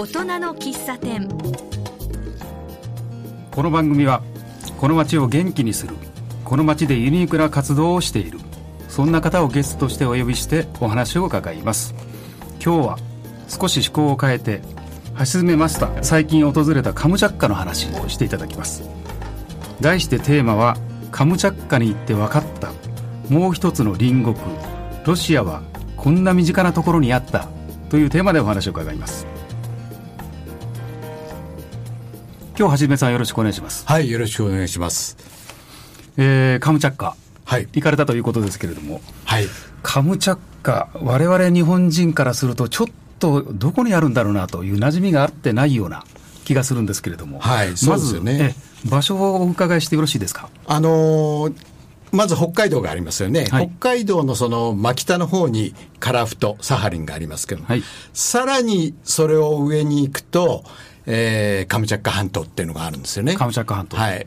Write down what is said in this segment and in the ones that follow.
大人の喫茶店。この番組はこの街を元気にする、この街でユニークな活動をしている、そんな方をゲストとしてお呼びしてお話を伺います。今日は少し趣向を変えて橋爪マスター最近訪れたカムチャッカの話をしていただきます。題してテーマはカムチャッカに行って分かったもう一つの隣国ロシアはこんな身近なところにあったというテーマでお話を伺います。今日はじめさんよろしくお願いします。はい、よろしくお願いします。カムチャッカ、はい、行かれたということですけれども、はい、カムチャッカ我々日本人からするとちょっとどこにあるんだろうなという馴染みがあってないような気がするんですけれども、はい、そうですよね。まず場所をお伺いしてよろしいですか。まず北海道がありますよね、はい、北海道のその真北の方にカラフトサハリンがありますけど、はい、さらにそれを上に行くと、カムチャッカ半島っていうのがあるんですよね。カムチャッカ半島、はい、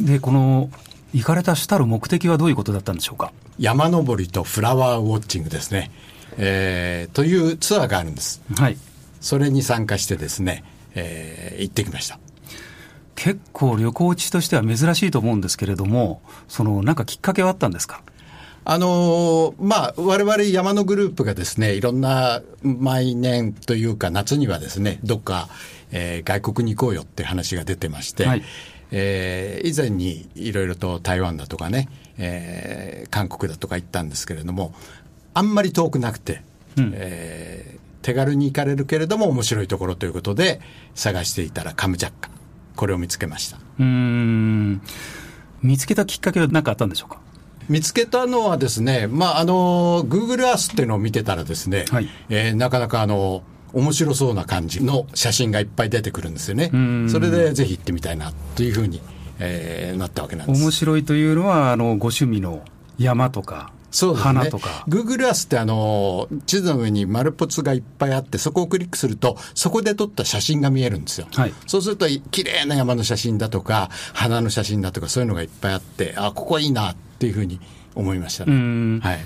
でこの行かれた主たる目的はどういうことだったんでしょうか。山登りとフラワーウォッチングですね、というツアーがあるんです、はい、それに参加してですね、行ってきました。結構旅行地としては珍しいと思うんですけれども、そのなんかきっかけはあったんですか。我々山のグループがですね、いろんな毎年というか夏にはですね、どっか、外国に行こうよって話が出てまして、はい、以前にいろいろと台湾だとかね、韓国だとか行ったんですけれども、あんまり遠くなくて、手軽に行かれるけれども面白いところということで探していたらカムチャッカ、これを見つけました。見つけたきっかけは何かあったんでしょうか。見つけたのはですね、Google Earth っていうのを見てたらですね、はい、なかなか面白そうな感じの写真がいっぱい出てくるんですよね。それでぜひ行ってみたいなというふうに、なったわけなんです。面白いというのはご趣味の山とか、そうですね、花とか。Google Earth って地図の上に丸ポツがいっぱいあって、そこをクリックするとそこで撮った写真が見えるんですよ、はい、そうすると綺麗な山の写真だとか花の写真だとかそういうのがいっぱいあって、あ、ここはいいなっていうふうに思いましたね。はい、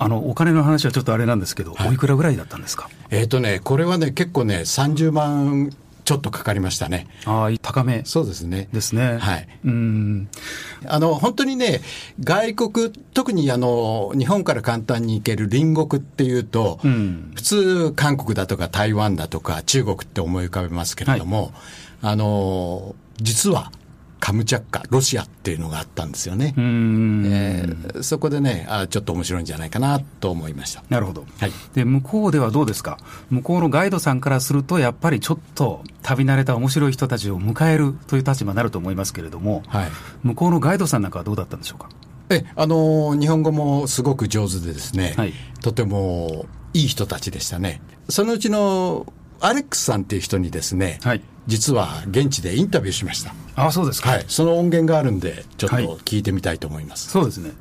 お金の話はちょっとあれなんですけど、はい、おいくらぐらいだったんですか。これはね、結構ね30万ちょっとかかりましたね。あ、高め。そうですね。ですね。はい。本当にね、外国、特に日本から簡単に行ける隣国っていうと、普通韓国だとか台湾だとか中国って思い浮かべますけれども、はい、実はカムチャッカ、ロシアっていうのがあったんですよね。そこでね、ちょっと面白いんじゃないかなと思いました。なるほど、はい、で向こうではどうですか。向こうのガイドさんからするとやっぱりちょっと旅慣れた面白い人たちを迎えるという立場になると思いますけれども、はい、向こうのガイドさんなんかはどうだったんでしょうか。日本語もすごく上手でですね、はい、とてもいい人たちでしたね。そのうちのアレックスさんっていう人にですね、はい、実は現地でインタビューしました。ああ、そうですか、はい、その音源があるんでちょっと聞いてみたいと思います、はい、そうですね。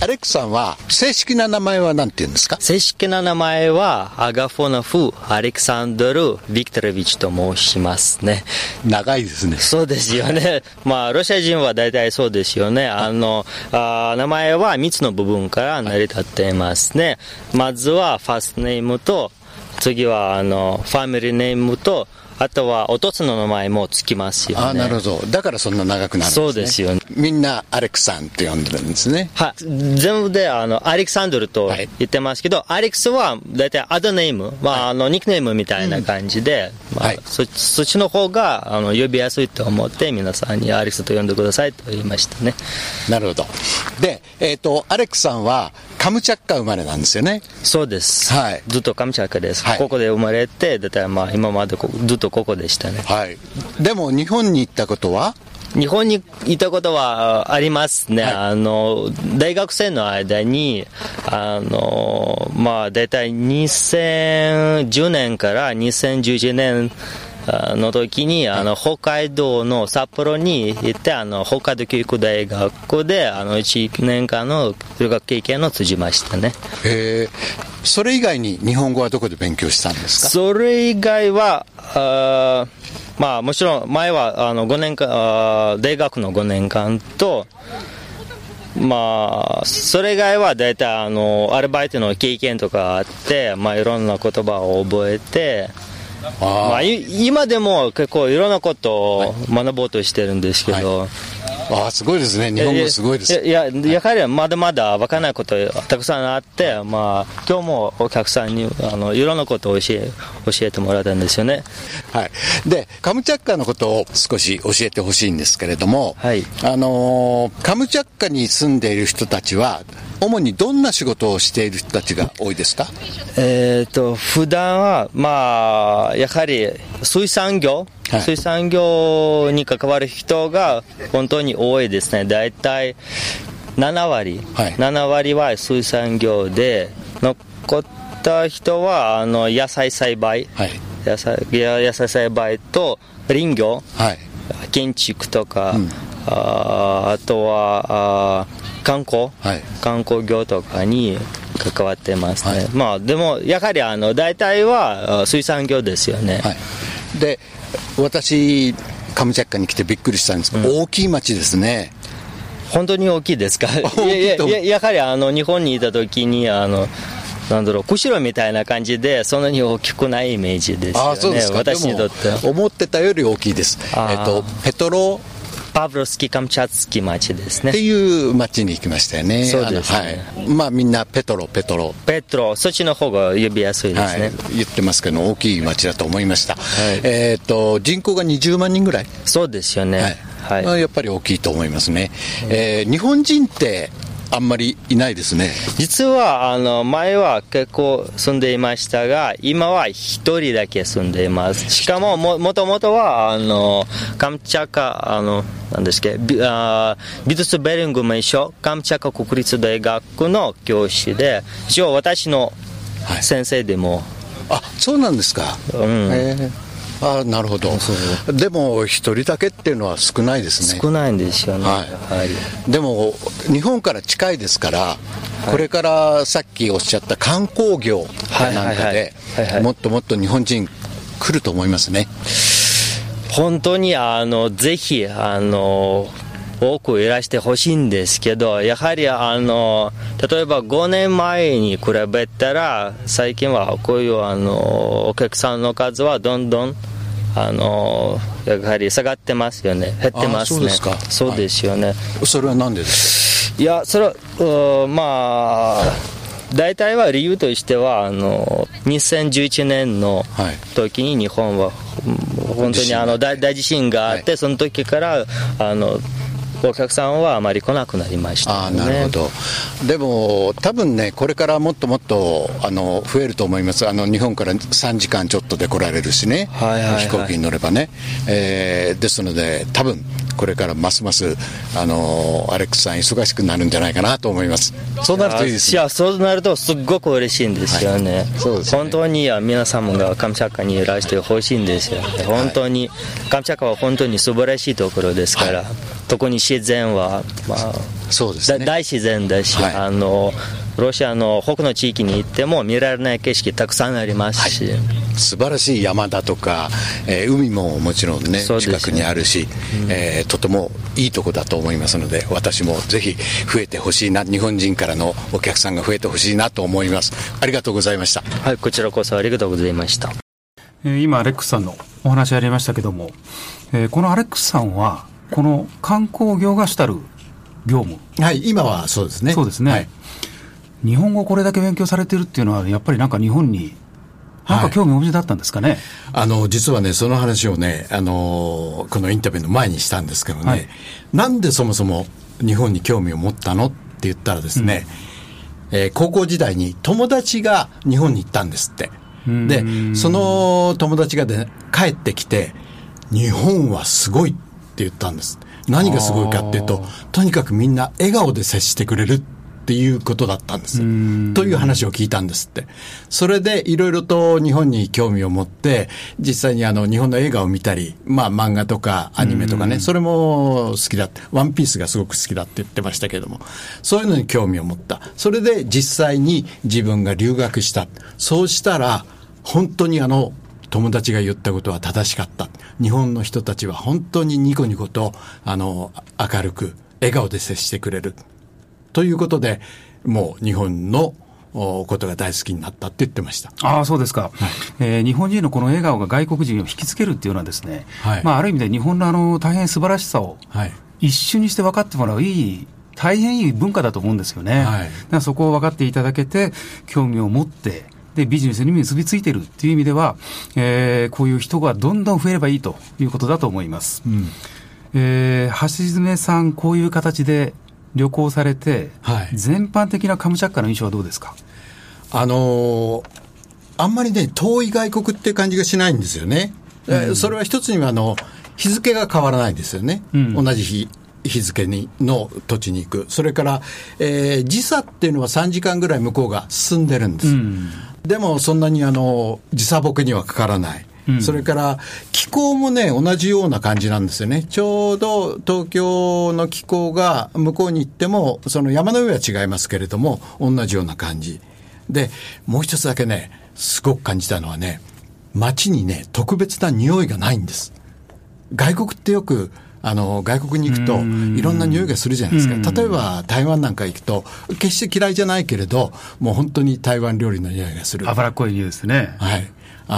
アレックスさんは正式な名前は何て言うんですか。正式な名前はアガフォノフ・アレクサンドル・ビクトロビッチと申しますね。長いですね。そうですよね。ロシア人は大体そうですよね。名前は3つの部分から成り立っていますね。まずはファーストネームと、次はファミリーネームと、あとはお父さんの名前もつきますよね。あ、なるほど。だからそんな長くなるんですね。そうですよね。みんなアレクさんって呼んでるんですね。はい、全部でアレクサンドルと言ってますけど、はい、アレクスはだいたいアドネーム、はい、ニックネームみたいな感じで、はい、そっちの方が呼びやすいと思って皆さんにアレクスと呼んでくださいと言いましたね。なるほど。で、アレクさんはカムチャッカ生まれなんですよね。そうです、はい、ずっとカムチャッカです、はい、ここで生まれてだいたい今までずっとここでしたね、はい、でも日本に行ったことは？日本にいたことはありますね、はい、大学生の間にだいたい2010年から2011年の時に北海道の札幌に行って、北海道教育大学で1年間の留学経験を通じましたね。へー。それ以外に日本語はどこで勉強したんですか。それ以外はもちろん前は5年間大学の5年間とまあそれ以外は大体アルバイトの経験とかあって、まあ、いろんな言葉を覚えて、まあ、今でも結構いろんなことを学ぼうとしてるんですけど、はい、ああすごいですね。日本語すごいです。いや、やはりまだまだ分からないことたくさんあって、はい、まあ、今日もお客さんにいろんなことを教えてもらったんですよね。はい、でカムチャッカのことを少し教えてほしいんですけれども、はい、カムチャッカに住んでいる人たちは主にどんな仕事をしている人たちが多いですか？普段は、まあ、やはり水産業に関わる人が本当に多いですね。だいたい7割は水産業で、残った人は野菜栽培と林業、はい、建築とか、うん、あとは観光業とかに関わってますね。はい、まあ、でもやはり大体は水産業ですよね。はい、で私カムチャッカに来てびっくりしたんですけど、うん、大きい町ですね。本当に大きいですか？やはり日本にいた時に釧路みたいな感じでそんなに大きくないイメージですよね。あ、そうですか。私にとっては思ってたより大きいです。パブロスキーカムチャツキ町ですねっていう町に行きましたよね。そうですね。はい、まあみんなペトロそっちの方が呼びやすいですね。はい、言ってますけど大きい町だと思いました。はい、人口が20万人ぐらい。そうですよね。はいはい、やっぱり大きいと思いますね。うん、日本人ってあんまりいないですね。実は前は結構住んでいましたが、今は一人だけ住んでいます。しかももともとはカムチャカなんですけど、美術ベリング名所カムチャカ国立大学の教師で、一応私の先生でも、はい、あ、そうなんですか。うん、あ、なるほど。でも一人だけっていうのは少ないですね。少ないんですよね。はいはい、でも日本から近いですから、はい、これからさっきおっしゃった観光業なんかでもっともっと日本人来ると思いますね。本当にぜひ多くいらしてほしいんですけど、やはり例えば5年前に比べたら最近はこういうお客さんの数はどんどんやはり下がってますよね。減ってますね。そうですか。そうですよね。はい、それは何でですか？いや、それはまあ大体は理由としては2011年の時に日本は本当に大地震があって、はい、その時からお客さんはあまり来なくなりましたね。あ、なるほど。でも多分ね、これからもっともっと増えると思います。日本から3時間ちょっとで来られるしね、はいはいはい、飛行機に乗ればね、ですので多分これからますますアレックスさん忙しくなるんじゃないかなと思います。そうなるといいですね。いや、そうなるとすっごく嬉しいんですよね。はい、そうですね。本当に皆様がカムチャッカにいらしてほしいんですよ。はい、本当にカムチャッカは本当に素晴らしいところですから、はい、特に自然は、まあ、そうですね、大自然だし、はい、ロシアの北の地域に行っても見られない景色たくさんありますし、はい、素晴らしい山だとか、海ももちろんね、近くにあるし、うん、とてもいいとこだと思いますので、私もぜひ増えてほしいな、日本人からのお客さんが増えてほしいなと思います。ありがとうございました。はい、こちらこそありがとうございました。今アレックスさんのお話ありましたけども、このアレックスさんはこの観光業が主たる業務、はい、今はそうですね。そうですね。はい、日本語をこれだけ勉強されてるっていうのはやっぱりなんか日本になんか興味お持ちだったんですかね。はい、実はね、その話をね、このインタビューの前にしたんですけどね、はい、なんでそもそも日本に興味を持ったのって言ったらですね、うん、高校時代に友達が日本に行ったんですって。で、その友達が、ね、帰ってきて日本はすごいって言ったんです。何がすごいかっていうと、とにかくみんな笑顔で接してくれるっていうことだったんです。という話を聞いたんですって。それでいろいろと日本に興味を持って、実際に日本の映画を見たり、まあ漫画とかアニメとかね、それも好きだって、ワンピースがすごく好きだって言ってましたけれども、そういうのに興味を持った。それで実際に自分が留学した。そうしたら、本当に友達が言ったことは正しかった。日本の人たちは本当にニコニコと、明るく、笑顔で接してくれる。ということで、もう日本のことが大好きになったって言ってました。ああ、そうですか、はい。日本人のこの笑顔が外国人を引きつけるっていうのはですね、はい、まあ、ある意味で日本の大変素晴らしさを一瞬にして分かってもらういい、大変いい文化だと思うんですよね、はい、だからそこを分かっていただけて興味を持って、でビジネスに結びついているという意味では、こういう人がどんどん増えればいいということだと思います、うん。橋爪さん、こういう形で旅行されて、はい、全般的なカムチャッカの印象はどうですか？あんまりね、遠い外国って感じがしないんですよね、うん、それは一つには日付が変わらないですよね、うん、同じ日付にの土地に行く。それから、時差っていうのは3時間ぐらい向こうが進んでるんです、うん、でもそんなに時差ボケにはかからない、うん、それから気候もね、同じような感じなんですよね。ちょうど東京の気候が向こうに行ってもその山の上は違いますけれども同じような感じで、もう一つだけね、すごく感じたのはね、街にね、特別な匂いがないんです。外国ってよく外国に行くといろんな匂いがするじゃないですか。例えば台湾なんか行くと決して嫌いじゃないけれど、もう本当に台湾料理の匂いがする。脂っこい匂いですね。はい。で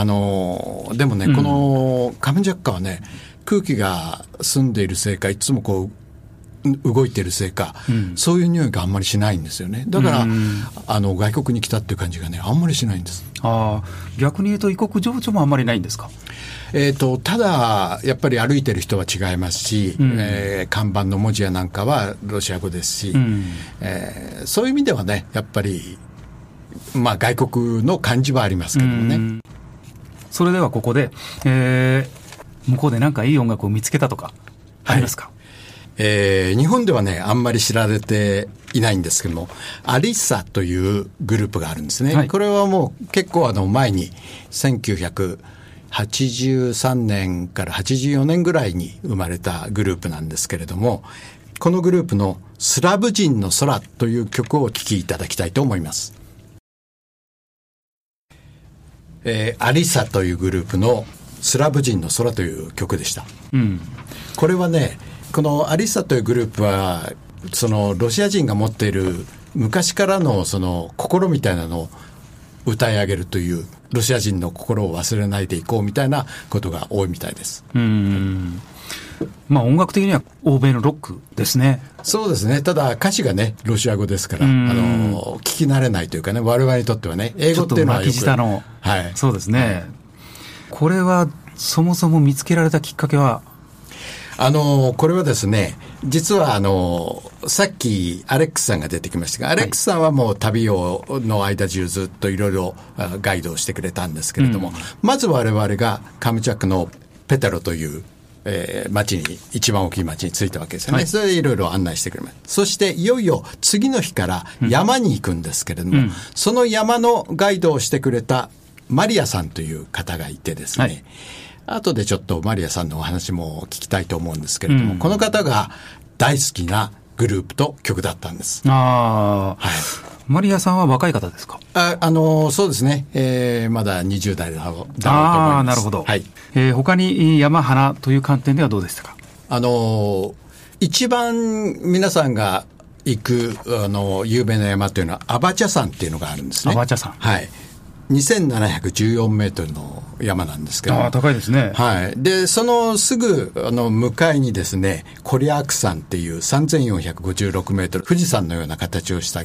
もね、このカムジャッカはね、空気が澄んでいるせいか、いつもこう動いているせいか、そういう匂いがあんまりしないんですよね。だから外国に来たっていう感じがね、あんまりしないんです。ああ、逆に言うと異国情緒もあんまりないんですか？ただやっぱり歩いてる人は違いますし、うん、看板の文字やなんかはロシア語ですし、うん、そういう意味ではね、やっぱり、まあ、外国の感じはありますけどもね、うん、それではここで、向こうでなんかいい音楽を見つけたとかありますか？はい。日本ではね、あんまり知られていないんですけども、アリッサというグループがあるんですね、はい、これはもう結構前に1983年から84年ぐらいに生まれたグループなんですけれども、このグループのスラブ人の空という曲をお聴きいただきたいと思います、アリサというグループのスラブ人の空という曲でした、うん、これはね、このアリサというグループはそのロシア人が持っている昔からのその心みたいなのを歌い上げるという、ロシア人の心を忘れないでいこうみたいなことが多いみたいです。うーん、まあ、音楽的には欧米のロックですね。そうですね。ただ歌詞がね、ロシア語ですから聞き慣れないというかね、我々にとってはね、英語っていうのはよくちょっと巻き舌の、はい、そうですね、はい、これはそもそも見つけられたきっかけは？これはですね、実はさっきアレックスさんが出てきましたが、アレックスさんはもう旅をの間中ずっといろいろガイドをしてくれたんですけれども、うん、まず我々がカムチャックのペテロという、町に、一番大きい町に着いたわけですよね、はい、それでいろいろ案内してくれます。そしていよいよ次の日から山に行くんですけれども、うん、その山のガイドをしてくれたマリアさんという方がいてですね、はい、後でちょっとマリアさんのお話も聞きたいと思うんですけれども、うん、この方が大好きなグループと曲だったんです。あ、はい、マリアさんは若い方ですか？そうですね、まだ20代だろうと思います。あ、なるほど、はい。他に山花という観点ではどうでしたか？一番皆さんが行く有名な山というのはアバチャ山っていうのがあるんですね。アバチャ山、はい、2714メートルの山なんですけど、あ、高いですね。はい。で、そのすぐ向かいにですね、コリアーク山っていう3456メートル、富士山のような形をした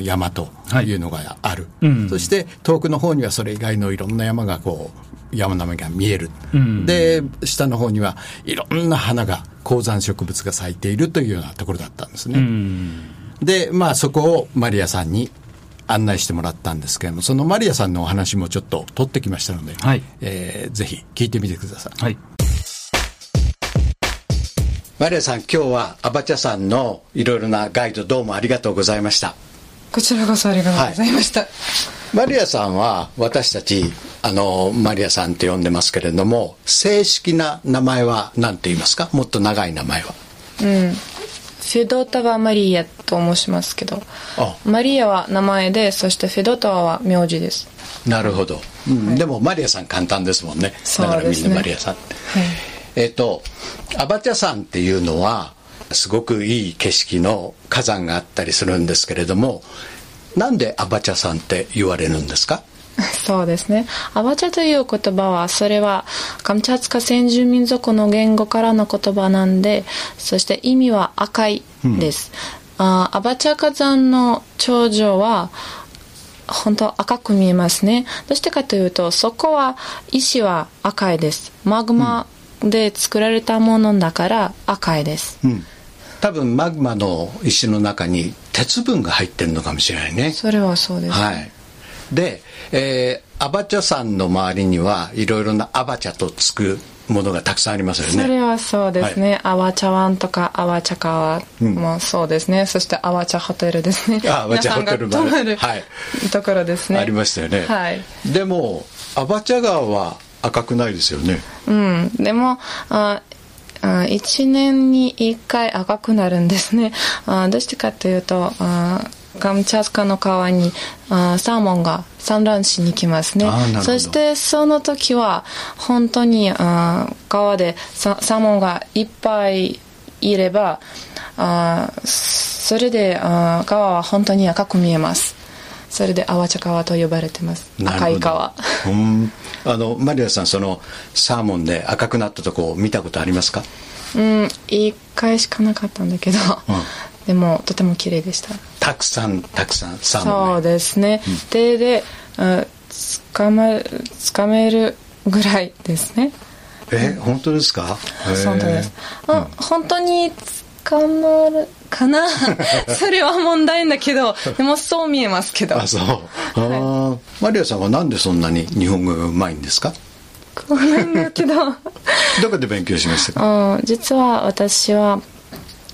山というのがある、はい、うん。そして遠くの方にはそれ以外のいろんな山がこう山並みが見える、うん。で、下の方にはいろんな花が、高山植物が咲いているというようなところだったんですね。うん、で、まあそこをマリアさんに案内してもらったんですけれども、そのマリアさんのお話もちょっと取ってきましたので、はい、ぜひ聞いてみてください、はい、マリアさん、今日はアバチャさんのいろいろなガイドどうもありがとうございました。こちらこそありがとうございました、はい、マリアさんは私たちマリアさんって呼んでますけれども、正式な名前は何て言いますか？もっと長い名前は、うん、フェドタワマリアと申しますけど、あ、マリアは名前で、そしてフェドトワは名字です。なるほど、うん、はい、でもマリアさん簡単ですもんね。だからみんなマリアさん、はい、アバチャ山っていうのはすごくいい景色の火山があったりするんですけれども、なんでアバチャさんって言われるんですか？そうですね、アバチャという言葉は、それはカムチャツカ先住民族の言語からの言葉なんで、そして意味は赤いです、アバチャ火山の頂上は本当赤く見えますね。どうしてかというと、そこは石は赤いです。マグマで作られたものだから赤いです、多分マグマの石の中に鉄分が入ってるのかもしれないね。それはそうです、ね、はい。で、アバチャ山の周りにはいろいろなアバチャとつくものがたくさんありますよね。それはそうですね、はい、アワチャ湾とかアワチャ川もそうですね、そしてアワチャホテルですね、アワチャホテルもある、皆さんが泊まる、はい、ところですね、ありましたよね、はい、でもアバチャ川は赤くないですよね。でも1年に1回赤くなるんですね。どうしてかというと、カムチャツカの川にサーモンが産卵しに来ますね。そしてその時は本当に川で サーモンがいっぱいいれば、それで川は本当に赤く見えます。それでアワチャ川と呼ばれてます。赤い川。マリアさん、そのサーモンで赤くなったとこを見たことありますか？1回しかなかったんだけど、でもとても綺麗でした。たくさんたくさんサーモン、ね、そうですね、で捕めるぐらいですね。本当ですか？本当です、本当に捕まるかなそれは問題だけど、でもそう見えますけど。あ、そう、マリアさんはなんでそんなに日本語がうまいんですか？ごめんだけどどこで勉強しましたか？実は私は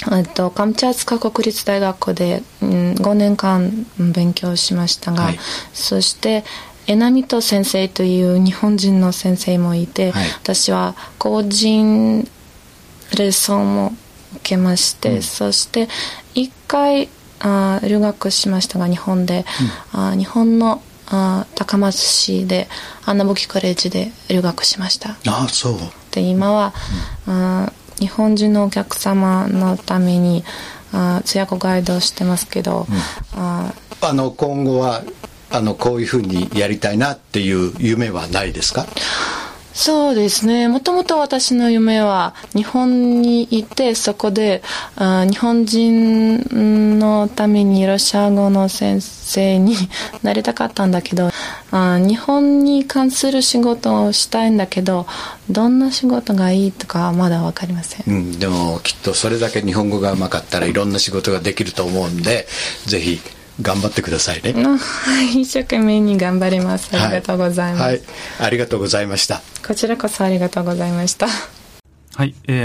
カムチャツカ国立大学で、5年間勉強しましたが、そしてエナミト先生という日本人の先生もいて、私は個人レッスンも受けまして、そして1回留学しましたが、日本で、日本の高松市でアナボキカレッジで留学しました。あ、そうで、今は、日本人のお客様のために通訳ガイドをしてますけど、今後はこういうふうにやりたいなっていう夢はないですか？そうですね、もともと私の夢は日本にいて、そこで日本人のためにロシア語の先生になりたかったんだけど、日本に関する仕事をしたいんだけど、どんな仕事がいいとかまだ分かりません、でもきっとそれだけ日本語がうまかったらいろんな仕事ができると思うんで、ぜひ頑張ってくださいね。一生懸命に頑張ります。ありがとうございます、ありがとうございました。こちらこそありがとうございました、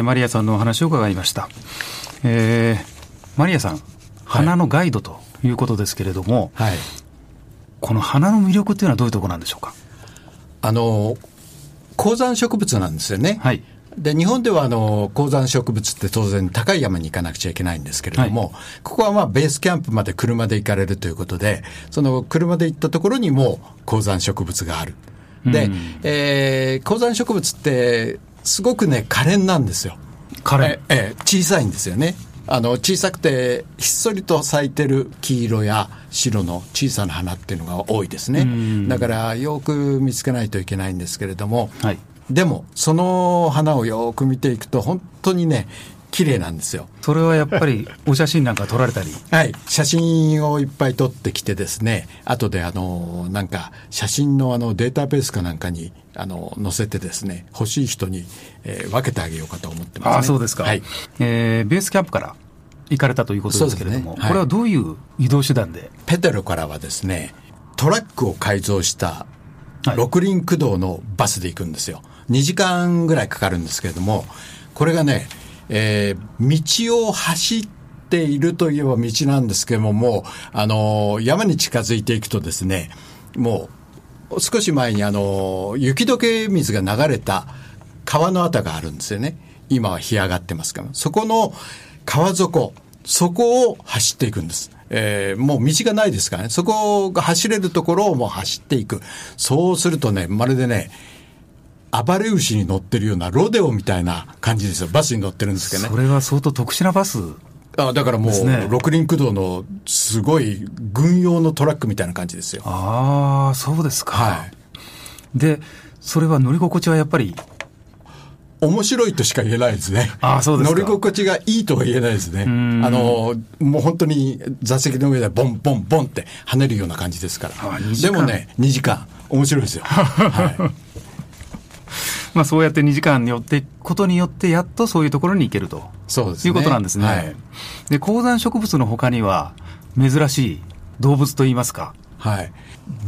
マリアさんのお話を伺いました、マリアさん、花のガイドということですけれども、この花の魅力というのはどういうところなんでしょうか？高山植物なんですよね、で日本では高山植物って当然高い山に行かなくちゃいけないんですけれども、ここはベースキャンプまで車で行かれるということで、その車で行ったところにも高山植物がある。で、高山植物ってすごくね、可憐なんですよ。可憐、小さいんですよね。小さくてひっそりと咲いてる黄色や白の小さな花っていうのが多いですね。だからよく見つけないといけないんですけれども、でもその花をよく見ていくと本当にね、綺麗なんですよ。それはやっぱりお写真なんか撮られたり写真をいっぱい撮ってきてですね、後でなんか写真のデータベースかなんかに載せてですね、欲しい人に、分けてあげようかと思ってますね。あ、そうですか、ベースキャンプから行かれたということですけれども、これはどういう移動手段で？ペテロからはですね、トラックを改造した六輪駆動のバスで行くんですよ。2時間ぐらいかかるんですけれども、これがね、道を走っているといえば道なんですけども、もう山に近づいていくとですね、もう少し前に雪解け水が流れた川の跡があるんですよね。今は干上がってますから、そこの川底、そこを走っていくんです。もう道がないですからね、そこが走れるところをもう走っていく。そうするとね、まるでね、暴れ牛に乗ってるようなロデオみたいな感じですよ。バスに乗ってるんですけどね。それは相当特殊なバス。あ、だからもう、ね、六輪駆動のすごい軍用のトラックみたいな感じですよ。ああ、そうですか。はい。で、それは乗り心地はやっぱり面白いとしか言えないですね。ああ、そうですか。乗り心地がいいとは言えないですね。もう本当に座席の上でボンボンボンって跳ねるような感じですから。でもね、2時間面白いですよ。はい。まあ、そうやって2時間によってことによってやっとそういうところに行けると、そうですね、いうことなんですね、はい、で高山植物の他には珍しい動物といいますか、はい、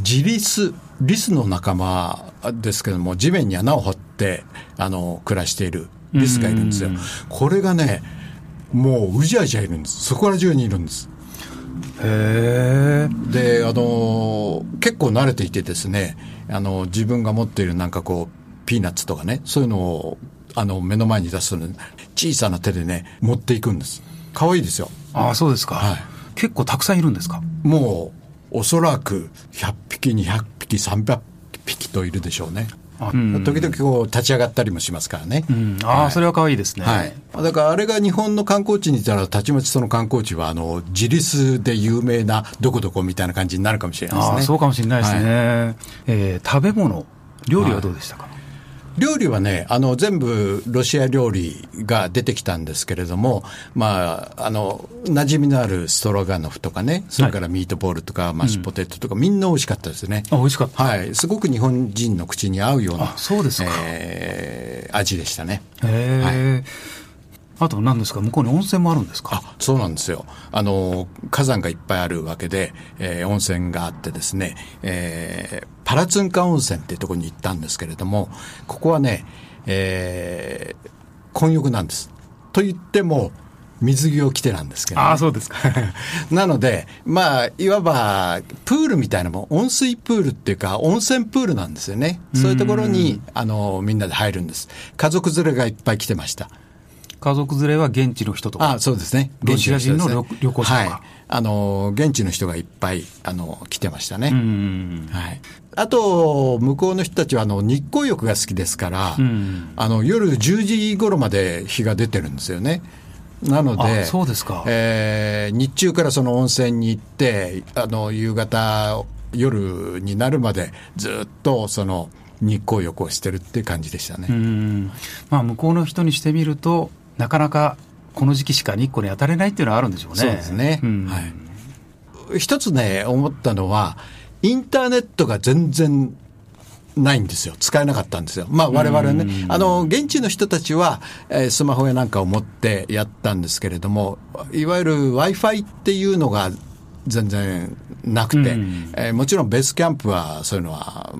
ジリス、リスの仲間ですけども、地面に穴を掘って暮らしているリスがいるんですよ。これがね、もううじゃうじゃいるんです。そこら中にいるんです。へー。で、結構慣れていてですね、自分が持っているなんかこうピーナッツとかね、そういうのを目の前に出すので、小さな手でね持っていくんです。可愛いですよ。ああ、そうですか、はい、結構たくさんいるんですか。もうおそらく100匹200匹300匹といるでしょうね。あ、うん、時々こう立ち上がったりもしますからね、うん、ああ、はい、それは可愛いですね、はい、だからあれが日本の観光地にいたらたちまちその観光地はジリスで有名などこどこみたいな感じになるかもしれないですね。あ、そうかもしれないですね、はい。食べ物、料理はどうでしたか。はい、料理はね、全部ロシア料理が出てきたんですけれども、まあ、馴染みのあるストロガノフとかね、それからミートボールとかマッシュポテトとか、みんな美味しかったですね。あ、美味しかった。はい。すごく日本人の口に合うような。あ、そうですか。味でしたね。へー。あと何ですか、向こうに温泉もあるんですか。あ、そうなんですよ。火山がいっぱいあるわけで、温泉があってですね、パラツンカ温泉っていうところに行ったんですけれども、ここはね、混浴なんです。と言っても水着を着てなんですけど、ね。ああ、そうですか。なので、まあ、いわば、プールみたいなもん、温水プールっていうか、温泉プールなんですよね。そういうところに、みんなで入るんです。家族連れがいっぱい来てました。家族連れは現地の人とか。あ、そうですね。ロシア人の旅行者とか。はい。現地の人がいっぱい、来てましたね。うん。はい。あと、向こうの人たちは、日光浴が好きですから、うん。夜10時頃まで日が出てるんですよね。なので、そうですか。日中からその温泉に行って、夕方、夜になるまで、ずっと、日光浴をしてるっていう感じでしたね。うん。まあ、向こうの人にしてみると、なかなかこの時期しか日光に当たれないっていうのはあるんでしょうね。そうですね、うん、はい、一つね思ったのはインターネットが全然ないんですよ。使えなかったんですよ。まあ我々ね、現地の人たちは、スマホやなんかを持ってやったんですけれども、いわゆる Wi-Fi っていうのが全然なくて、もちろんベースキャンプはそういうのは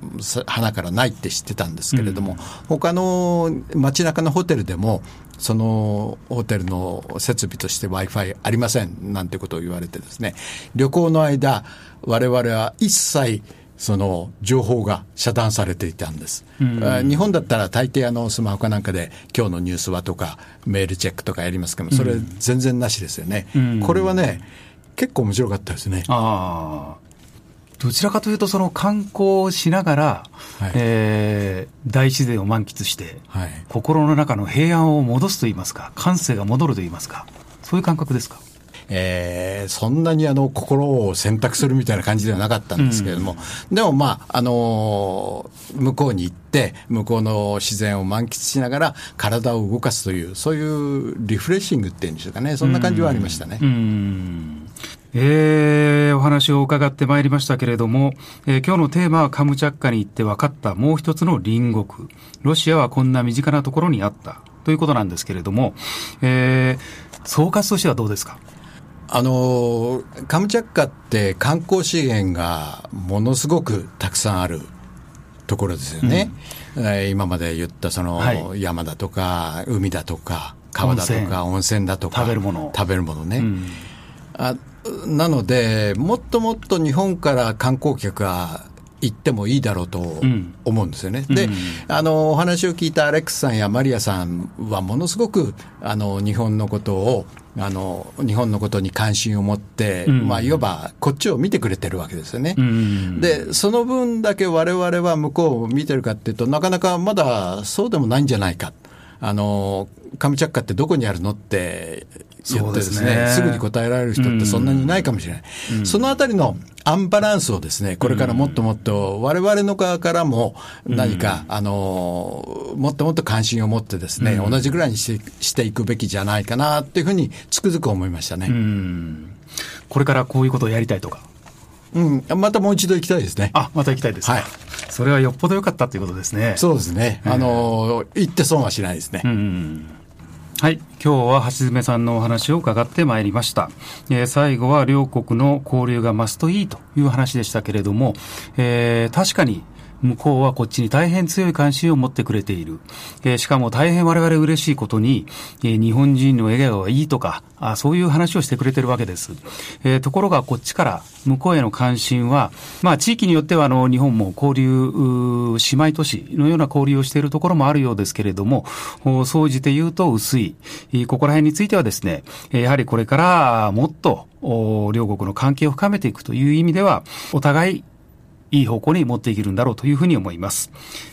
花からないって知ってたんですけれども、他の街中のホテルでもそのホテルの設備として Wi-Fi ありませんなんてことを言われてですね、旅行の間我々は一切その情報が遮断されていたんです、日本だったら大抵スマホかなんかで今日のニュースはとかメールチェックとかやりますけども、それ全然なしですよね、これはね結構面白かったですね。ああ、どちらかというとその観光をしながら、はい、大自然を満喫して、はい、心の中の平安を戻すといいますか、感性が戻るといいますか、そういう感覚ですか。そんなに心を選択するみたいな感じではなかったんですけれども、でもまあ向こうに行って向こうの自然を満喫しながら体を動かすという、そういうリフレッシングっていうんでしょうかね、そんな感じはありましたね。お話を伺ってまいりましたけれども、今日のテーマはカムチャッカに行って分かったもう一つの隣国、ロシアはこんな身近なところにあったということなんですけれども、総括としてはどうですか。カムチャッカって観光資源がものすごくたくさんあるところですよね、今まで言ったその、はい、山だとか海だとか川だとか温泉だとか食べるものね、なのでもっともっと日本から観光客が行ってもいいだろうと思うんですよね、で、お話を聞いたアレックスさんやマリアさんはものすごく日本のことを日本のことに関心を持って、まあ、いわばこっちを見てくれてるわけですよね、でその分だけ我々は向こうを見てるかっていうとなかなかまだそうでもないんじゃないか、カムチャッカってどこにあるのって言ってですね、すぐに答えられる人ってそんなにいないかもしれない、そのあたりのアンバランスをですね、これからもっともっと我々の側からも何か、もっともっと関心を持ってですね、同じぐらいにしていくべきじゃないかなっていうふうにつくづく思いましたね、これからこういうことをやりたいとか、またもう一度行きたいですね。あ、また行きたいですか。はい。それはよっぽど良かったということですね。そうですね。行って損はしないですね。はい。今日は橋爪さんのお話を伺ってまいりました。最後は両国の交流がマストいいという話でしたけれども、確かに向こうはこっちに大変強い関心を持ってくれている。しかも大変我々嬉しいことに、日本人の笑顔がいいとか、そういう話をしてくれてるわけです。ところがこっちから向こうへの関心は、まあ地域によっては日本も交流、姉妹都市のような交流をしているところもあるようですけれども、総じて言うと薄い。ここら辺についてはですね、やはりこれからもっと両国の関係を深めていくという意味では、お互いいい方向に持っていけるんだろうというふうに思います。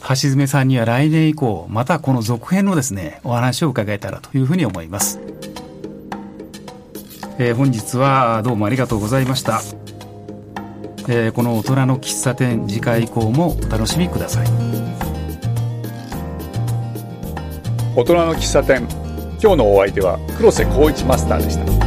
橋爪さんには来年以降、またこの続編のですね、お話を伺えたらというふうに思います。本日はどうもありがとうございました。この大人の喫茶店、次回以降もお楽しみください。大人の喫茶店、今日のお相手は黒瀬光一マスターでした。